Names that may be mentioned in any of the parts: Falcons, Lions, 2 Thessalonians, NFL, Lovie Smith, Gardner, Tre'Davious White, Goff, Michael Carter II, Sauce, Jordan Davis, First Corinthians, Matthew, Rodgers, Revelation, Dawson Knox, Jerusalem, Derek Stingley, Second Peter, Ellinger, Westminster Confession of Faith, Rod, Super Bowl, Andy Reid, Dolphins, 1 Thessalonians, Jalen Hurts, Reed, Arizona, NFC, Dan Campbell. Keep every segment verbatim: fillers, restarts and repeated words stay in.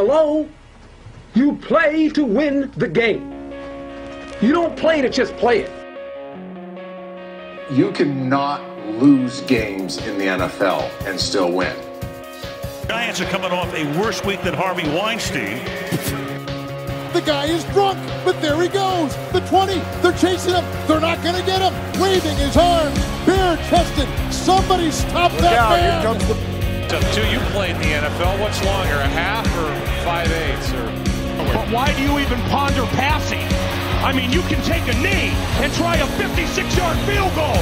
Hello? You play to win the game. You don't play to just play it. You cannot lose games in the N F L and still win. Giants are coming off a worse week than Harvey Weinstein. The guy is drunk, but there he goes. The twenty, they're chasing him. They're not going to get him. Waving his arms, bare-chested. Somebody stop Look that out. Man. Here comes the... Up to you played in the N F L. What's longer, a half or five-eighths? Or... But why do you even ponder passing? I mean, you can take a knee and try a fifty-six yard field goal.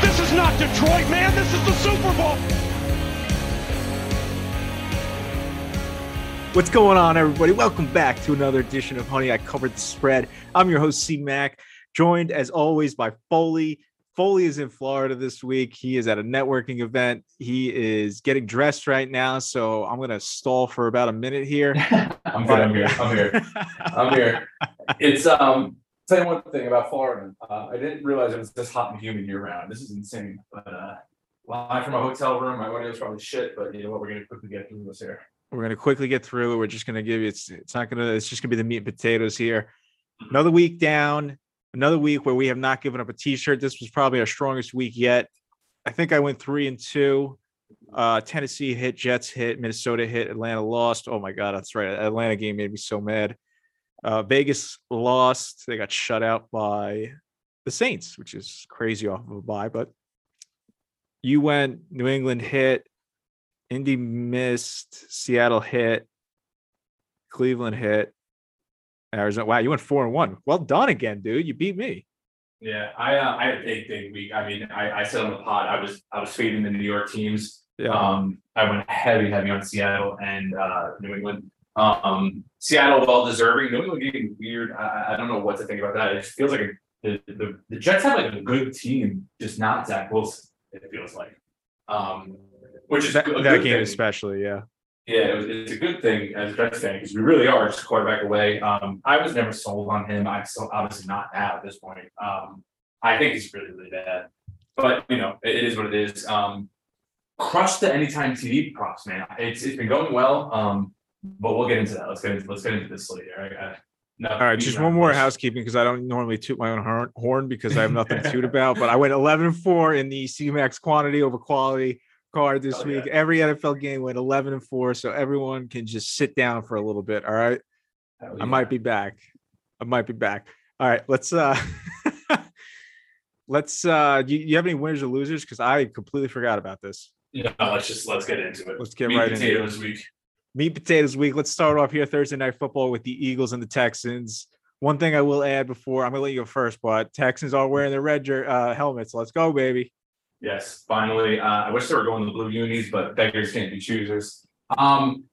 This is not Detroit, man. This is the Super Bowl. What's going on, everybody? Welcome back to another edition of Honey, I Covered the Spread. I'm your host, C-Mac, joined as always by Foley. Foley is in Florida this week. He is at a networking event. He is getting dressed right now, so I'm going to stall for about a minute here. I'm good. I'm here. I'm here. I'm here. It's, um, tell you one thing about Florida. Uh, I didn't realize it was this hot and humid year-round. This is insane. But uh, live from a hotel room, my audio is probably shit. But you know what? We're going to quickly get through this here. We're going to quickly get through it. We're just going to give you. It's it's not going to. It's just going to be the meat and potatoes here. Another week down. Another week where we have not given up a T-shirt. This was probably our strongest week yet. I think I went three and two. Uh, Tennessee hit, Jets hit, Minnesota hit, Atlanta lost. Oh my God, that's right. Atlanta game made me so mad. Uh, Vegas lost. They got shut out by the Saints, which is crazy off of a bye. But you went, New England hit, Indy missed, Seattle hit, Cleveland hit, Arizona. Wow, you went four and one. Well done again, dude. You beat me. Yeah, I uh, I had a big, big week. I mean, I, I said on the pod, I was I was fading the New York teams. Yeah. Um, I went heavy, heavy on Seattle and uh, New England. Um, Seattle, well deserving. New England getting weird. I, I don't know what to think about that. It just feels like a, the, the the Jets have like a good team, just not Zach Wilson. It feels like, um, which is that, a good that game thing. Especially, yeah. Yeah, it was, it's a good thing as a Jets fan because we really are just quarterback away. Um, I was never sold on him. I'm still obviously not now at this point. Um, I think he's really, really bad. But you know, it, it is what it is. Um, crushed the anytime T D props, man. It's it's been going well. Um, But we'll get into that. Let's get into let's get into this later. All right, no, all right just one more housekeeping because I don't normally toot my own horn because I have nothing to toot about. But I went eleven and four in the C-Max quantity over quality card this oh, week. Yeah. Every N F L game went eleven and four, so everyone can just sit down for a little bit. All right, oh, yeah. I might be back. I might be back. All right, let's. uh Let's. uh you, you have any winners or losers? Because I completely forgot about this. No, let's just let's get into it. Let's get Meat right into it this week. Meat potatoes week. Let's start off here Thursday night football with the Eagles and the Texans. One thing I will add before I'm gonna let you go first, but Texans are wearing their red jer- uh, helmets. Let's go, baby. Yes, finally. Uh, I wish they were going to the blue unis, but beggars can't be choosers. Um,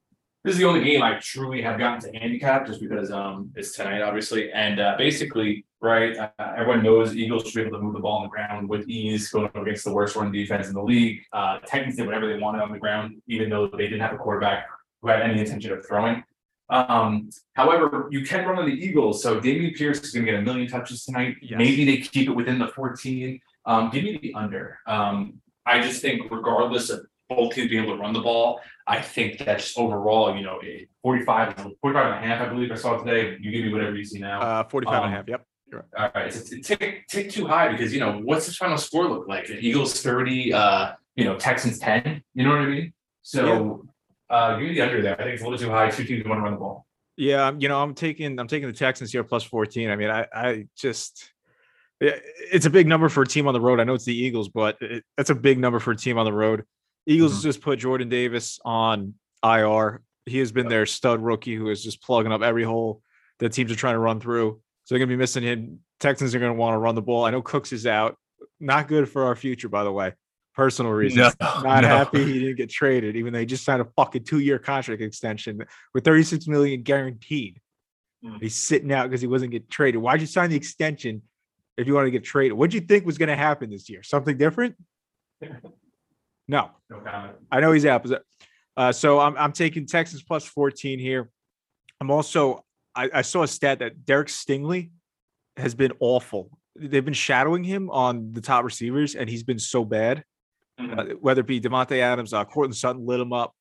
this is the only game I truly have gotten to handicap just because um, it's tonight, obviously. And uh, basically, right, uh, everyone knows Eagles should be able to move the ball on the ground with ease, going up against the worst run defense in the league. Uh, Texans did whatever they wanted on the ground, even though they didn't have a quarterback who had any intention of throwing. Um, however, you can run on the Eagles, so Dameon Pierce is going to get a million touches tonight. Yes. Maybe they keep it within the fourteen. Um, give me the under. Um, I just think regardless of both teams being able to run the ball, I think that just overall, you know, forty-five, forty-five and a half, I believe I saw today. You give me whatever you see now. Uh, forty-five um, and a half, yep. You're right. All right, it's a tick, tick too high because, you know, what's the final score look like? The Eagles thirty, uh, you know, Texans ten, you know what I mean? So... Yeah. Uh, give me the under there. I think it's a little too high. Two teams want to run the ball. Yeah, you know, I'm taking I'm taking the Texans here plus fourteen. I mean, I I just it's a big number for a team on the road. I know it's the Eagles, but it, that's a big number for a team on the road. Eagles mm-hmm. just put Jordan Davis on I R. He has been their stud rookie who is just plugging up every hole that teams are trying to run through. So they're gonna be missing him. Texans are gonna want to run the ball. I know Cooks is out. Not good for our future, by the way. Personal reasons. No, Not no. happy he didn't get traded, even though he just signed a fucking two-year contract extension with thirty-six million dollars guaranteed. Mm. He's sitting out because he wasn't getting traded. Why'd you sign the extension if you wanted to get traded? What'd you think was going to happen this year? Something different? No. No comment. I know he's out. Uh, so I'm I'm taking Texans plus fourteen here. I'm also I, I saw a stat that Derek Stingley has been awful. They've been shadowing him on the top receivers, and he's been so bad. Uh, whether it be Devontae Adams, uh, Courtland Sutton lit him up.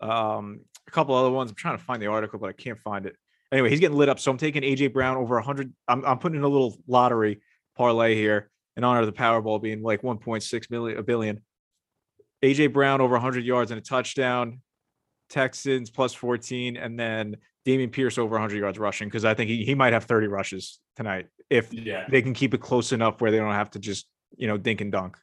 Um, a couple other ones. I'm trying to find the article, but I can't find it. Anyway, he's getting lit up. So I'm taking A J Brown over one hundred. I'm, I'm putting in a little lottery parlay here in honor of the Powerball being like one point six million, a billion. A J Brown over one hundred yards and a touchdown. Texans plus fourteen. And then Dameon Pierce over one hundred yards rushing, because I think he, he might have thirty rushes tonight if yeah. they can keep it close enough where they don't have to just, you know, dink and dunk.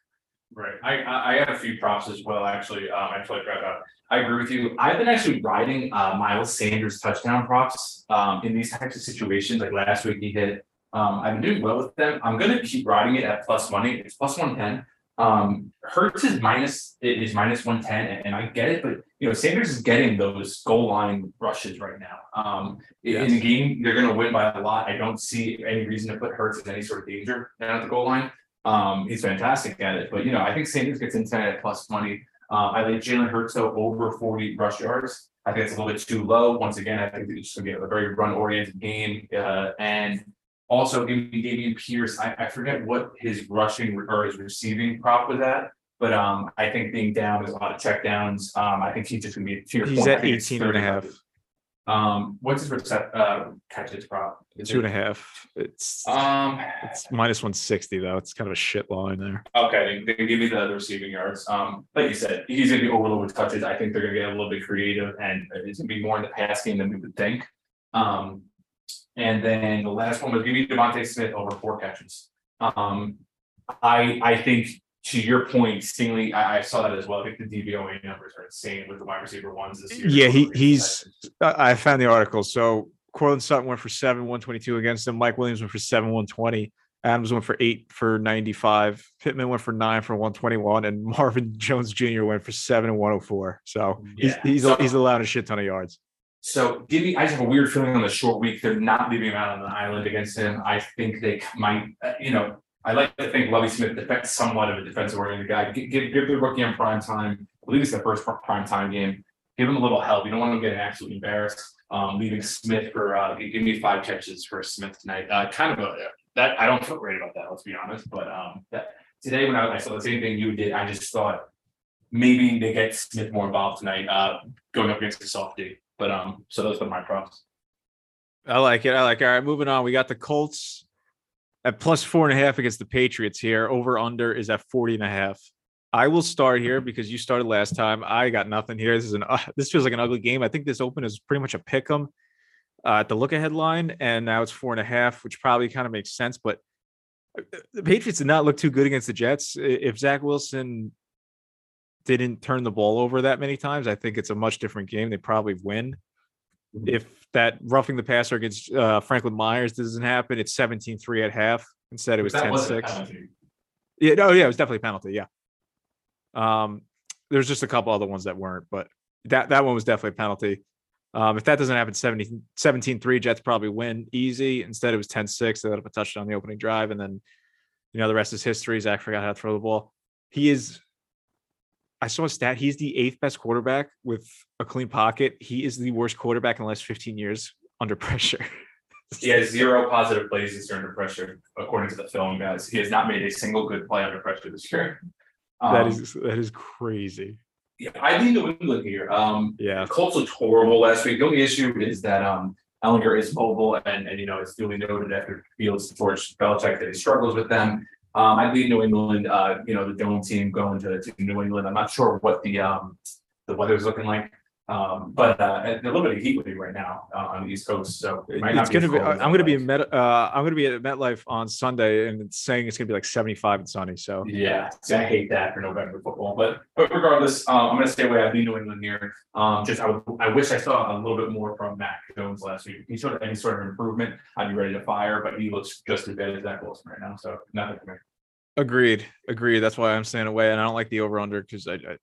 Right. I I had a few props as well, actually. Um, I totally grabbed out. I agree with you. I've been actually riding uh, Miles Sanders touchdown props um, in these types of situations. Like last week, he hit. Um, I've been doing well with them. I'm gonna keep riding it at plus money. It's plus one ten. Um, Hurts is minus it is minus one ten, and, and I get it. But you know, Sanders is getting those goal line rushes right now. Um, yes. In the game, they're gonna win by a lot. I don't see any reason to put Hurts in any sort of danger down at the goal line. Um, he's fantastic at it, but you know, I think Sanders gets in tonight at plus money. Um, I like Jalen Hurts over forty rush yards. I think it's a little bit too low. Once again, I think it's going to be a very run-oriented game. Uh, and also, Dameon Pierce, I, I forget what his rushing or his receiving prop was at, but um, I think being down, there's a lot of checkdowns. Um, I think he's just going to be to your he's point, at eighteen and a half. Um, what's his recept, uh, catches prop? Is Two and a half. It's um, it's minus one sixty though. It's kind of a shit line there. Okay, they can give me the, the receiving yards. Um, like you said, he's gonna be overloaded with touches. I think they're gonna get a little bit creative, and it's gonna be more in the pass game than we would think. Um, and then the last one was give me Devontae Smith over four catches. Um, I I think. To your point, Stingley, I, I saw that as well. I think the D V O A numbers are insane with the wide receiver ones this year. Yeah, he, he's – I found the article. So, Courtland Sutton went for seven, one twenty-two against him. Mike Williams went for seven, one twenty. Adams went for eight for ninety-five. Pittman went for nine for one twenty-one. And Marvin Jones Junior went for seven and one oh four. So, yeah. he's he's, so, he's allowed a shit ton of yards. So, give me, I just have a weird feeling on the short week. They're not leaving him out on the island against him. I think they might – you know – I like to think Lovie Smith defends somewhat of a defensive-oriented guy. Give, give, give the rookie on prime time. I believe it's the first prime time game. Give him a little help. You don't want him getting absolutely embarrassed. Um, leaving Smith for uh, give me five catches for Smith tonight. Uh, kind of a that I don't feel great about that. Let's be honest. But um, that, today when I, I saw the same thing you did, I just thought maybe they get Smith more involved tonight, uh, going up against the soft D. But um, so those are my props. I like it. I like it. All right, moving on. We got the Colts at plus four and a half against the Patriots here. Over under is at forty and a half. I will start here because you started last time. I got nothing here. This is an uh, this feels like an ugly game. I think this open is pretty much a pick 'em uh, at the look ahead line, and now it's four and a half, which probably kind of makes sense. But the Patriots did not look too good against the Jets. If Zach Wilson didn't turn the ball over that many times, I think it's a much different game. They probably win. If that roughing the passer against uh, Franklin Myers doesn't happen, it's seventeen three at half. Instead, it was ten six. Yeah, no, yeah, it was definitely a penalty. Yeah. Um, there's just a couple other ones that weren't, but that, that one was definitely a penalty. Um, if that doesn't happen, seventeen three, Jets probably win easy. Instead, it was ten six. They let up a touchdown on the opening drive. And then, you know, the rest is history. Zach forgot how to throw the ball. He is. I saw a stat. He's the eighth best quarterback with a clean pocket. He is the worst quarterback in the last fifteen years under pressure. He has zero positive plays this year under pressure, according to the film guys. He has not made a single good play under pressure this year. Um, that is that is crazy. Yeah, I lean to England here. Um, yeah, Colts looked horrible last week. The only issue is that um, Ellinger is mobile, and and you know it's duly noted after Fields torched Belichick that he struggles with them. Um, I lead New England, uh, you know, the dome team going to, to New England. I'm not sure what the um, the weather is looking like, um, but uh, a little bit of heat with you right now uh, on the East Coast. So it might it's going to be. I'm going to be in Met. Uh, I'm going to be at MetLife on Sunday, and it's saying it's going to be like seventy-five and sunny. So yeah, I hate that for November football. But but regardless, um, I'm going to stay away. I lead New England here. Um, just I, would, I wish I saw a little bit more from Mac Jones last week. If he showed any sort of improvement, I'd be ready to fire. But he looks just as bad as Zach Wilson right now. So nothing for me. Agreed. Agreed. That's why I'm staying away. And I don't like the over under because I, I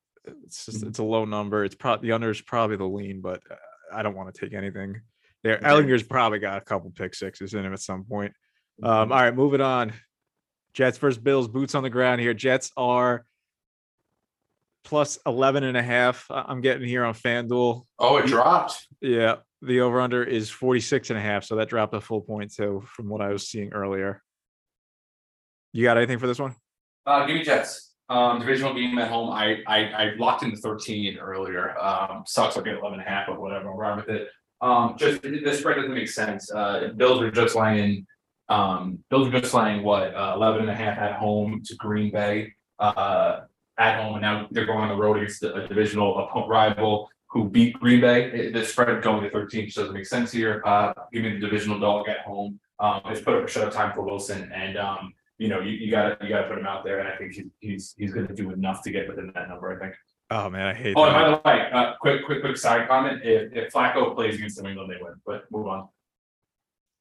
it's just, it's a low number. It's probably the under is probably the lean, but uh, I don't want to take anything there. Okay. Ellinger's probably got a couple pick sixes in him at some point. Um, all right, moving on. Jets versus Bills, boots on the ground here. Jets are plus eleven and a half. I'm getting here on FanDuel. Oh, it dropped. Yeah. The over under is forty-six and a half. So that dropped a full point too from what I was seeing earlier. You got anything for this one? Uh, give me Jets. Um, divisional game at home. I I, I locked into thirteen earlier. Um, sucks. I'll get eleven and a half, but whatever. I'm around with it. Um, just the spread doesn't make sense. Uh, Bills are just laying. Um, Bills are just laying what uh, eleven and a half at home to Green Bay uh, at home, and now they're going on the road against a divisional rival who beat Green Bay. The spread going to thirteen just doesn't make sense here. Uh, give me the divisional dog at home. Um, it's put up a shutout time for Wilson, and um, you know you got you got to put him out there, and I think he's he's he's going to do enough to get within that number. I think. Oh man, I hate. Oh, that. And by the way, uh, quick, quick, quick side comment: if, if Flacco plays against New England, they win. But move on.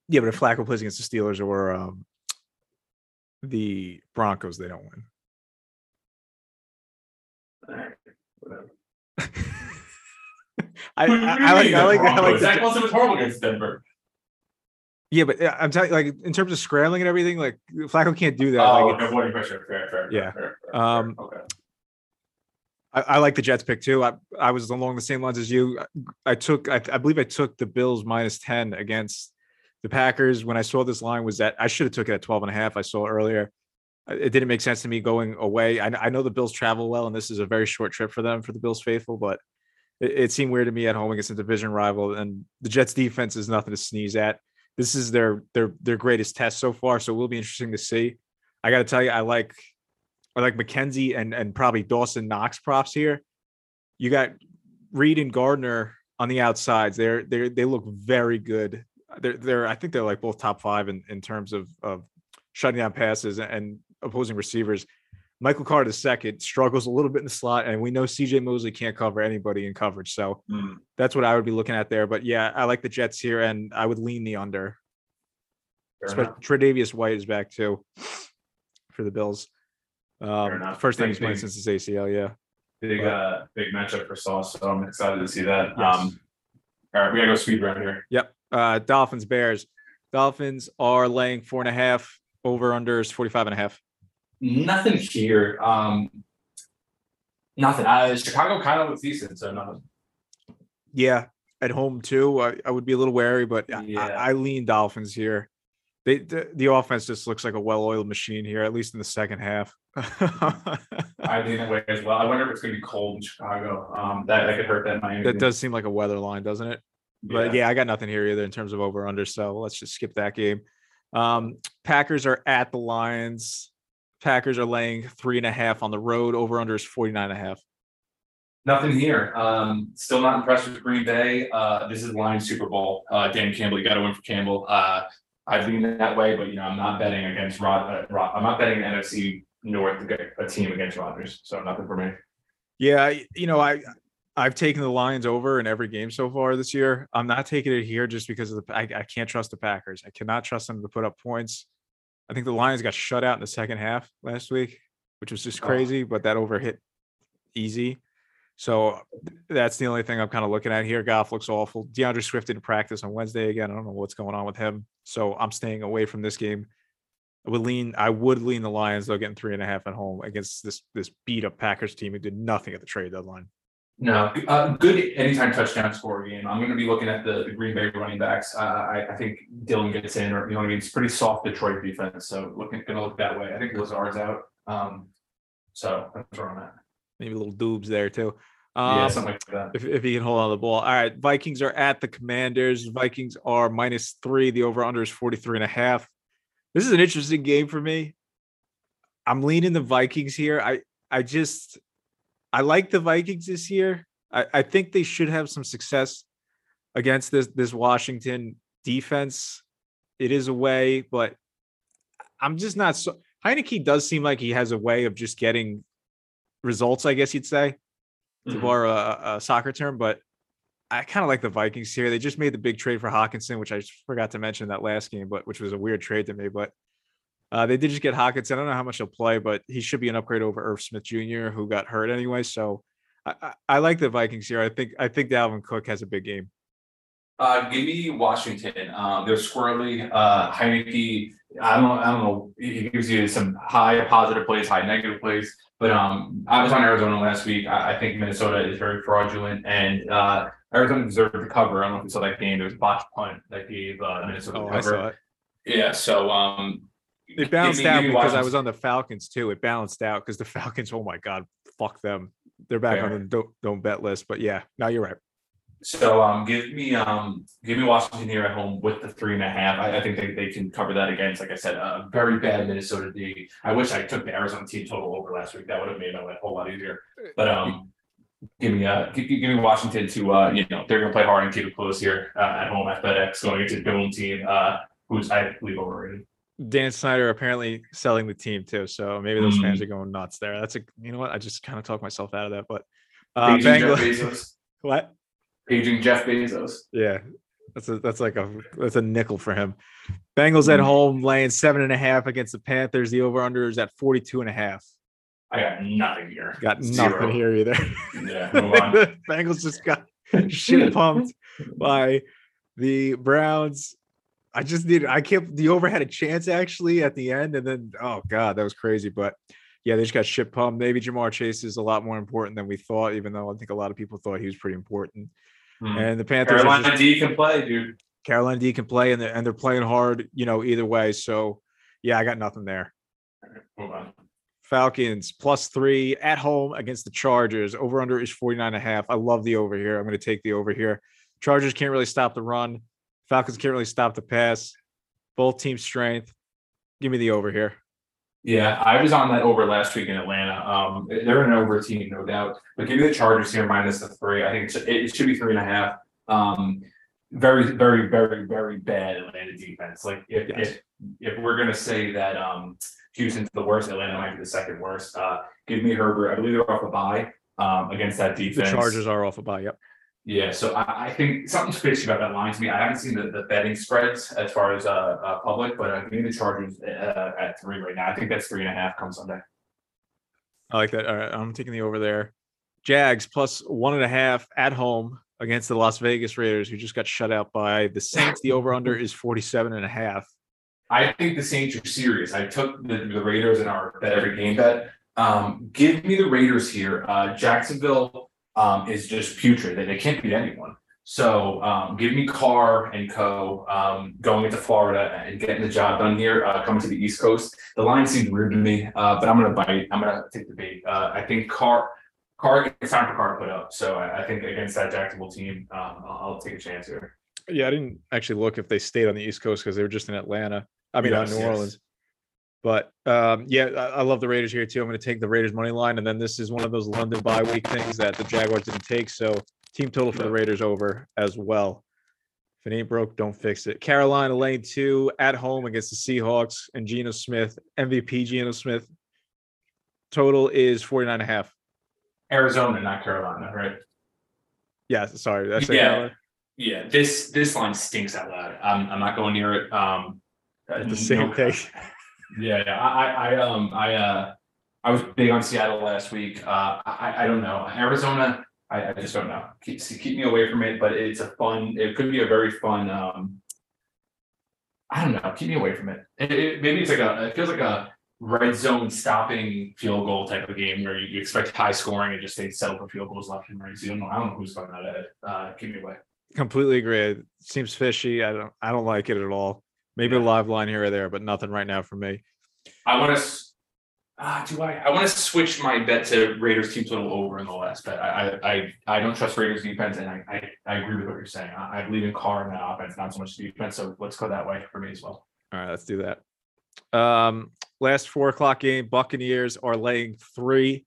Yeah, but if Flacco plays against the Steelers or um, the Broncos, they don't win. All right, whatever. I, what I, I like. I like. I like. Zach Wilson was horrible against Denver. Yeah, but I'm telling you, like in terms of scrambling and everything, like Flacco can't do that. Oh, like, avoiding pressure. Fair, fair. Yeah. Fair, fair, fair, um, okay. I, I like the Jets pick too. I, I was along the same lines as you. I, I took, I, I believe, I took the Bills minus ten against the Packers when I saw this line was at. I should have took it at twelve and a half. I saw earlier. It didn't make sense to me going away. I, I know the Bills travel well, and this is a very short trip for them for the Bills faithful, but it, it seemed weird to me at home against a division rival, and the Jets defense is nothing to sneeze at. This is their their their greatest test so far, so it will be interesting to see. I got to tell you, I like I like McKenzie and and probably Dawson Knox props here. You got Reed and Gardner on the outsides. They're they they look very good. They're they're I think they're like both top five in, in terms of of shutting down passes and opposing receivers. Michael Carter the second struggles a little bit in the slot, and we know C J Mosley can't cover anybody in coverage. So mm. that's what I would be looking at there. But, yeah, I like the Jets here, and I would lean the under. Tre'Davious White is back, too, for the Bills. Um, first time he's playing since his A C L, yeah. Big but, uh, big matchup for Sauce, so I'm excited to see that. Yes. Um, all right, we got to go speed round here. Yep. Uh, Dolphins, Bears. Dolphins are laying four and a half. Over under is forty-five and a half. Nothing here. Um, nothing. Uh, Chicago kind of was decent, so nothing. Yeah, at home too. I, I would be a little wary, but yeah. I, I lean Dolphins here. They the, the offense just looks like a well-oiled machine here, at least in the second half. I lean that way as well. I wonder if it's going to be cold in Chicago. Um, that, that could hurt that Miami. That does seem like a weather line, doesn't it? Yeah. But yeah, I got nothing here either in terms of over/under. So let's just skip that game. Um, Packers are at the Lions. Packers are laying three and a half on the road. Over under is forty-nine and a half. Nothing here. Um, still not impressed with Green Bay. Uh, this is Lions Super Bowl. Uh, Dan Campbell, you got to win for Campbell. Uh, I lean that way, but you know I'm not betting against Rod. Uh, Rod I'm not betting the N F C North to get a team against Rodgers. So nothing for me. Yeah, you know I I've taken the Lions over in every game so far this year. I'm not taking it here just because of the I, I can't trust the Packers. I cannot trust them to put up points. I think the Lions got shut out in the second half last week, which was just crazy, but that over hit easy. So that's the only thing I'm kind of looking at here. Goff looks awful. DeAndre Swift didn't practice on Wednesday again. I don't know what's going on with him. So I'm staying away from this game. I would lean, I would lean the Lions, though, getting three and a half at home against this this beat-up Packers team who did nothing at the trade deadline. No, uh, good anytime touchdown score game. I'm going to be looking at the, the Green Bay running backs. Uh, I, I think Dillon gets in, or you know what I mean. It's pretty soft Detroit defense, so looking going to look that way. I think Lazard's out, um, so that's where I'm at. Maybe a little Doobs there too. Um, yeah, something like that. If, if he can hold on to the ball. All right, Vikings are at the Commanders. Vikings are minus three. The over under is forty-three and a half. This is an interesting game for me. I'm leaning the Vikings here. I I just. I like the Vikings this year. I, I think they should have some success against this this Washington defense. It is a way, but I'm just not so Heineke does seem like he has a way of just getting results, I guess you'd say, to mm-hmm. borrow a, a soccer term. But I kind of like the Vikings here. They just made the big trade for Hawkinson, which I forgot to mention that last game, but which was a weird trade to me. But Uh, they did just get Hawkinson. I don't know how much he'll play, but he should be an upgrade over Irv Smith Junior, who got hurt anyway. So I, I, I like the Vikings here. I think I think Dalvin Cook has a big game. Uh, give me Washington. Um, they're squirrely. Uh, Heineke. I don't. I don't know. He gives you some high positive plays, high negative plays. But um, I was on Arizona last week. I, I think Minnesota is very fraudulent, and uh, Arizona deserved to cover. I don't know if you saw that game. There was a botched punt that gave uh, Minnesota the cover. Oh, I saw it. Yeah. So. Um, It balanced out because I was on the Falcons too. It balanced out because the Falcons, oh my God, fuck them. They're back Fair. on the don't, don't bet list. But yeah, no, you're right. So um, give me um, give me Washington here at home with the three and a half. I, I think they, they can cover that against, like I said, a very bad Minnesota D. I wish I took the Arizona team total over last week. That would have made it a whole lot easier. But um, give me uh, give, give me Washington to uh, you know, they're going to play hard and keep it close here uh, at home at FedEx going against a dome team uh, who's I believe overrated. Dan Snyder apparently selling the team too, so maybe those mm. fans are going nuts there. That's a you know what I just kind of talked myself out of that, but uh, Bengals. What? Paging Jeff Bezos. Yeah, that's a, that's like a that's a nickel for him. Bengals at home laying seven and a half against the Panthers. The over under is at forty-two and a half. I got nothing here. Got Zero. nothing here either. Yeah, move on. The Bengals just got shit pumped by the Browns. I just needed. I can't. The over had a chance actually at the end, and then oh god, that was crazy. But yeah, they just got shit pumped. Maybe Jamar Chase is a lot more important than we thought, even though I think a lot of people thought he was pretty important. And the Panthers, Carolina just, D can play, dude. Carolina D can play, and they're, and they're playing hard, you know, either way. So, yeah, I got nothing there. All right, on. Falcons plus three at home against the Chargers. Over under is forty-nine and a half. I love the over here. I'm going to take the over here. Chargers can't really stop the run. Falcons can't really stop the pass. Both team strength. Give me the over here. Yeah, I was on that over last week in Atlanta. Um, they're an over team, no doubt. But give me the Chargers here minus the three. I think it should be three and a half. Um, very, very, very, very bad Atlanta defense. Like if yes. if, if we're gonna say that um, Houston's the worst, Atlanta might be the second worst. Uh, give me Herbert. I believe they're off a bye um, against that defense. The Chargers are off a bye. Yep. Yeah, so I, I think something's fishy about that line to me. I haven't seen the, the betting spreads as far as uh, uh public, but I mean the Chargers uh, at three right now. I think that's three and a half come Sunday. I like that. All right, I'm taking the over there. Jags plus one and a half at home against the Las Vegas Raiders, who just got shut out by the Saints. The over-under is forty-seven and a half. I think the Saints are serious. I took the, the Raiders in our bet every game bet. Um, give me the Raiders here. Uh, Jacksonville Um, is just putrid. They, they can't beat anyone. So um, give me Carr and co. Um, going into Florida and getting the job done here, uh, coming to the East Coast. The line seems weird to me, uh, but I'm going to bite. I'm going to take the bait. Uh, I think Carr, Carr, it's time for Carr to put up. So I, I think against that Jacksonville team, um, I'll, I'll take a chance here. Yeah, I didn't actually look if they stayed on the East Coast because they were just in Atlanta. I mean, yes, on New yes. Orleans. But, um, yeah, I, I love the Raiders here, too. I'm going to take the Raiders money line. And then this is one of those London bye week things that the Jaguars didn't take. So team total for the Raiders over as well. If it ain't broke, don't fix it. Carolina lane two at home against the Seahawks and Geno Smith. M V P Geno Smith. Total is forty-nine and a half. Arizona, not Carolina, right? Yeah, sorry. That's yeah. Carolina? Yeah, this this line stinks out loud. I'm, I'm not going near it. Um, That's the same no- thing. Yeah, yeah, I, I, um, I, uh, I was big on Seattle last week. Uh, I, I don't know Arizona. I, I just don't know. Keep, keep me away from it. But it's a fun. It could be a very fun. Um, I don't know. Keep me away from it. it, it maybe it's like a. It feels like a red zone stopping field goal type of game where you, you expect high scoring and just they settle for field goals left and right. So you don't know. I don't know who's going out of it. Uh, keep me away. Completely agree. It seems fishy. I don't. I don't like it at all. Maybe a live line here or there, but nothing right now for me. I want to uh, do I? I want to switch my bet to Raiders team total over in the last bet. I I I don't trust Raiders defense, and I I, I agree with what you're saying. I, I believe in Carr and that offense, not so much defense. So let's go that way for me as well. All right, let's do that. Um, last four o'clock game: Buccaneers are laying three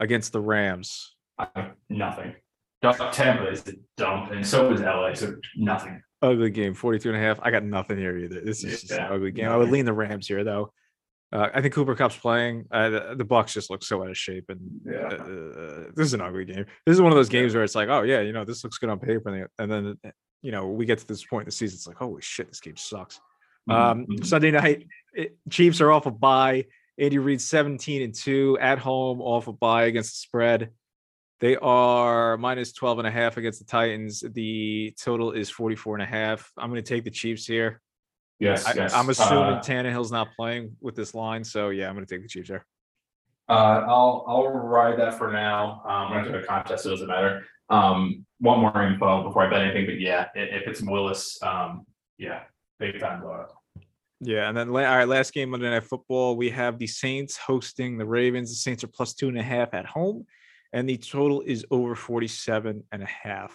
against the Rams. I, nothing. Tampa is a dump, and so is L A. So nothing. Ugly game, forty-two and a half. I got nothing here either. This is just yeah. an ugly game. I would lean the Rams here, though. Uh, I think Cooper Kupp's playing. Uh, the, the Bucs just look so out of shape, and yeah. uh, this is an ugly game. This is one of those games where it's like, oh yeah, you know, this looks good on paper, and, they, and then you know we get to this point in the season, it's like, holy shit, this game sucks. Um, mm-hmm. Sunday night, it, Chiefs are off a bye. Andy Reid seventeen and two at home, off a bye against the spread. They are minus twelve and a half against the Titans. The total is forty-four and a half. I'm going to take the Chiefs here. Yes, I, yes. I'm assuming uh, Tannehill's not playing with this line. So, yeah, I'm going to take the Chiefs here. Uh, I'll I'll ride that for now. Um, I'm going to do a contest. It doesn't matter. Um, one more info before I bet anything. But, yeah, if it's Willis, um, yeah, big time blowout. Yeah, and then all right, last game Monday Night Football, we have the Saints hosting the Ravens. The Saints are plus two and a half at home, and the total is over forty-seven and a half.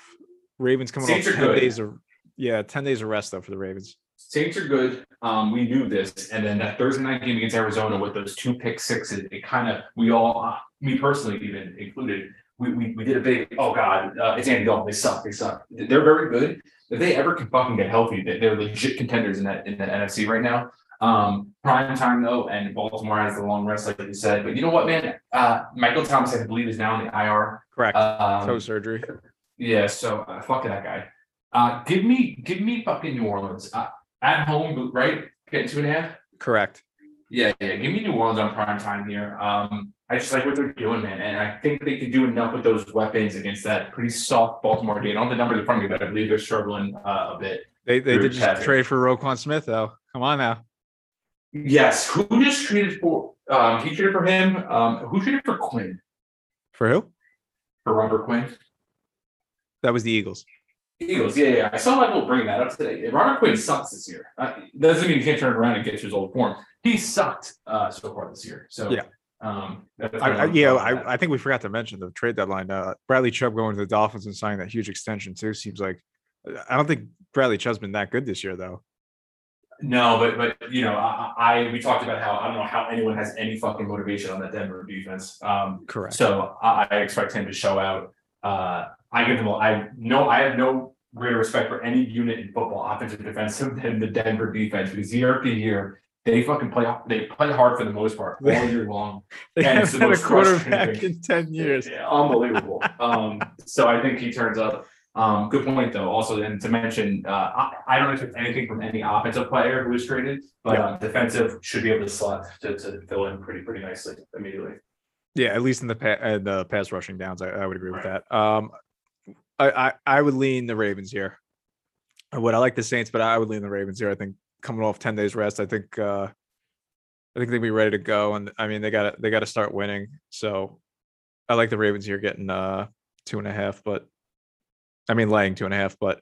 Ravens coming Saints off ten good. days of yeah, ten days of rest though for the Ravens. Saints are good. Um, we knew this, and then that Thursday night game against Arizona with those two pick sixes, it, it kind of we all, me personally even included, we we, we did a big oh god, uh, it's Andy Dalton. They suck. They suck. They're very good. If they ever can fucking get healthy, they're legit contenders in that in the N F C right now. Um, prime time though, and Baltimore has the long rest, like you said. But you know what, man? Uh, Michael Thomas, I believe, is now in the I R. Correct. Um, Toe surgery. Yeah. So uh, fuck that guy. Uh, give me, give me fucking New Orleans uh, at home, right? Getting two and a half. Correct. Yeah, yeah. Give me New Orleans on prime time here. Um, I just like what they're doing, man, and I think they could do enough with those weapons against that pretty soft Baltimore team. I don't have the numbers in front of me, but I believe they're struggling uh, a bit. They they did just Packers. trade for Roquan Smith, though. Come on now. Yes, who just traded for? Um, he traded for him. Um, who traded for Quinn? For who? For Robert Quinn. That was the Eagles. Eagles, yeah, yeah. I saw Michael bring that up today. Robert Quinn sucks this year. Uh, doesn't mean he can't turn around and get to his old form. He sucked uh, so far this year. So yeah. Um, I, I, yeah, I, I think we forgot to mention the trade deadline. Uh, Bradley Chubb going to the Dolphins and signing that huge extension too. Seems like I don't think Bradley Chubb's been that good this year though. No, but but you know, I, I we talked about how I don't know how anyone has any fucking motivation on that Denver defense. Um, Correct. So I, I expect him to show out. Uh, I give him. A, I no. I have no greater respect for any unit in football, offensive, defensive, than the Denver defense because year after year. They fucking play. They play hard for the most part all year long. They and haven't had a quarterback in ten years. Yeah, unbelievable. um, so I think he turns up. Um, good point though. Also, and to mention, uh, I, I don't expect anything from any offensive player who was traded, but yeah. um, defensive should be able to slot to, to fill in pretty pretty nicely immediately. Yeah, at least in the pa- in the pass rushing downs, I, I would agree right. with that. Um, I, I I would lean the Ravens here. I would. I like the Saints, but I would lean the Ravens here. I think. Coming off ten days rest, I think uh, I think they'll be ready to go. And I mean, they got they got to start winning. So I like the Ravens here getting uh, two and a half, but I mean laying two and a half. But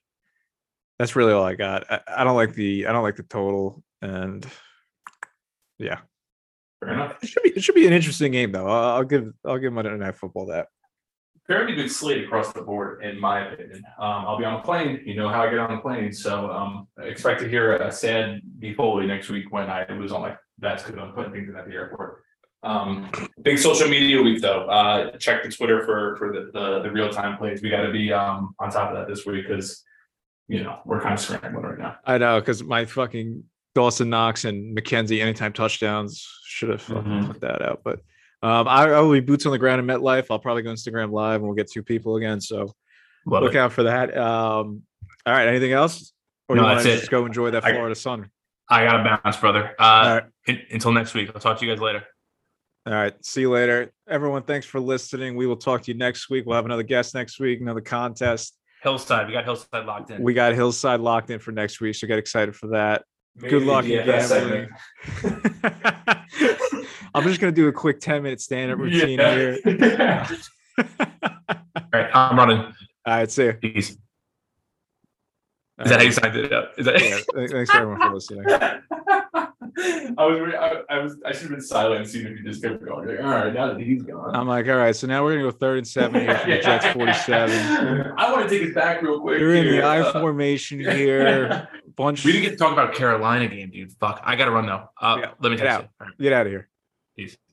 that's really all I got. I, I don't like the I don't like the total, and yeah, fair enough. It should be it should be an interesting game though. I'll, I'll give I'll give Monday Night Football that. Fairly good slate across the board, in my opinion. Um, I'll be on a plane. You know how I get on a plane. So um, I expect to hear a sad B. Foley next week when I lose all my bets because I'm putting things in at the airport. Um, big social media week, though. Uh, check the Twitter for for the, the, the real-time plays. We got to be um, on top of that this week because, you know, we're kind of scrambling right now. I know, because my fucking Dawson Knox and McKenzie anytime touchdowns should have mm-hmm. put that out, but... Um, I, I will be boots on the ground in MetLife. I'll probably go Instagram Live and we'll get two people again. So Love look it. out for that. Um, all right. Anything else? Or no, you want to just go enjoy that Florida I, sun? I got to bounce, brother. Uh, right. Until next week. I'll talk to you guys later. All right. See you later. Everyone, thanks for listening. We will talk to you next week. We'll have another guest next week, another contest. Hillside. We got Hillside locked in. We got Hillside locked in for next week. So get excited for that. Maybe Good luck. Yeah, I'm just going to do a quick ten minute stand up routine yeah. here. Yeah. All right. I'm running. All right. See you. Peace. Is that how you signed it up? Is that- yeah, thanks for everyone for listening. I was, re- I, I was, I should have been silent and seen if you just kept going. Like, all right, now that he's gone, I'm like, all right, so now we're gonna go third and seven here for the Jets forty-seven. I want to take it back real quick. You're in the I uh, formation here. Bunch. We didn't get to talk about Carolina game, dude. Fuck, I gotta run though. Uh, yeah, let me get out. You. Right. Get out of here. Peace.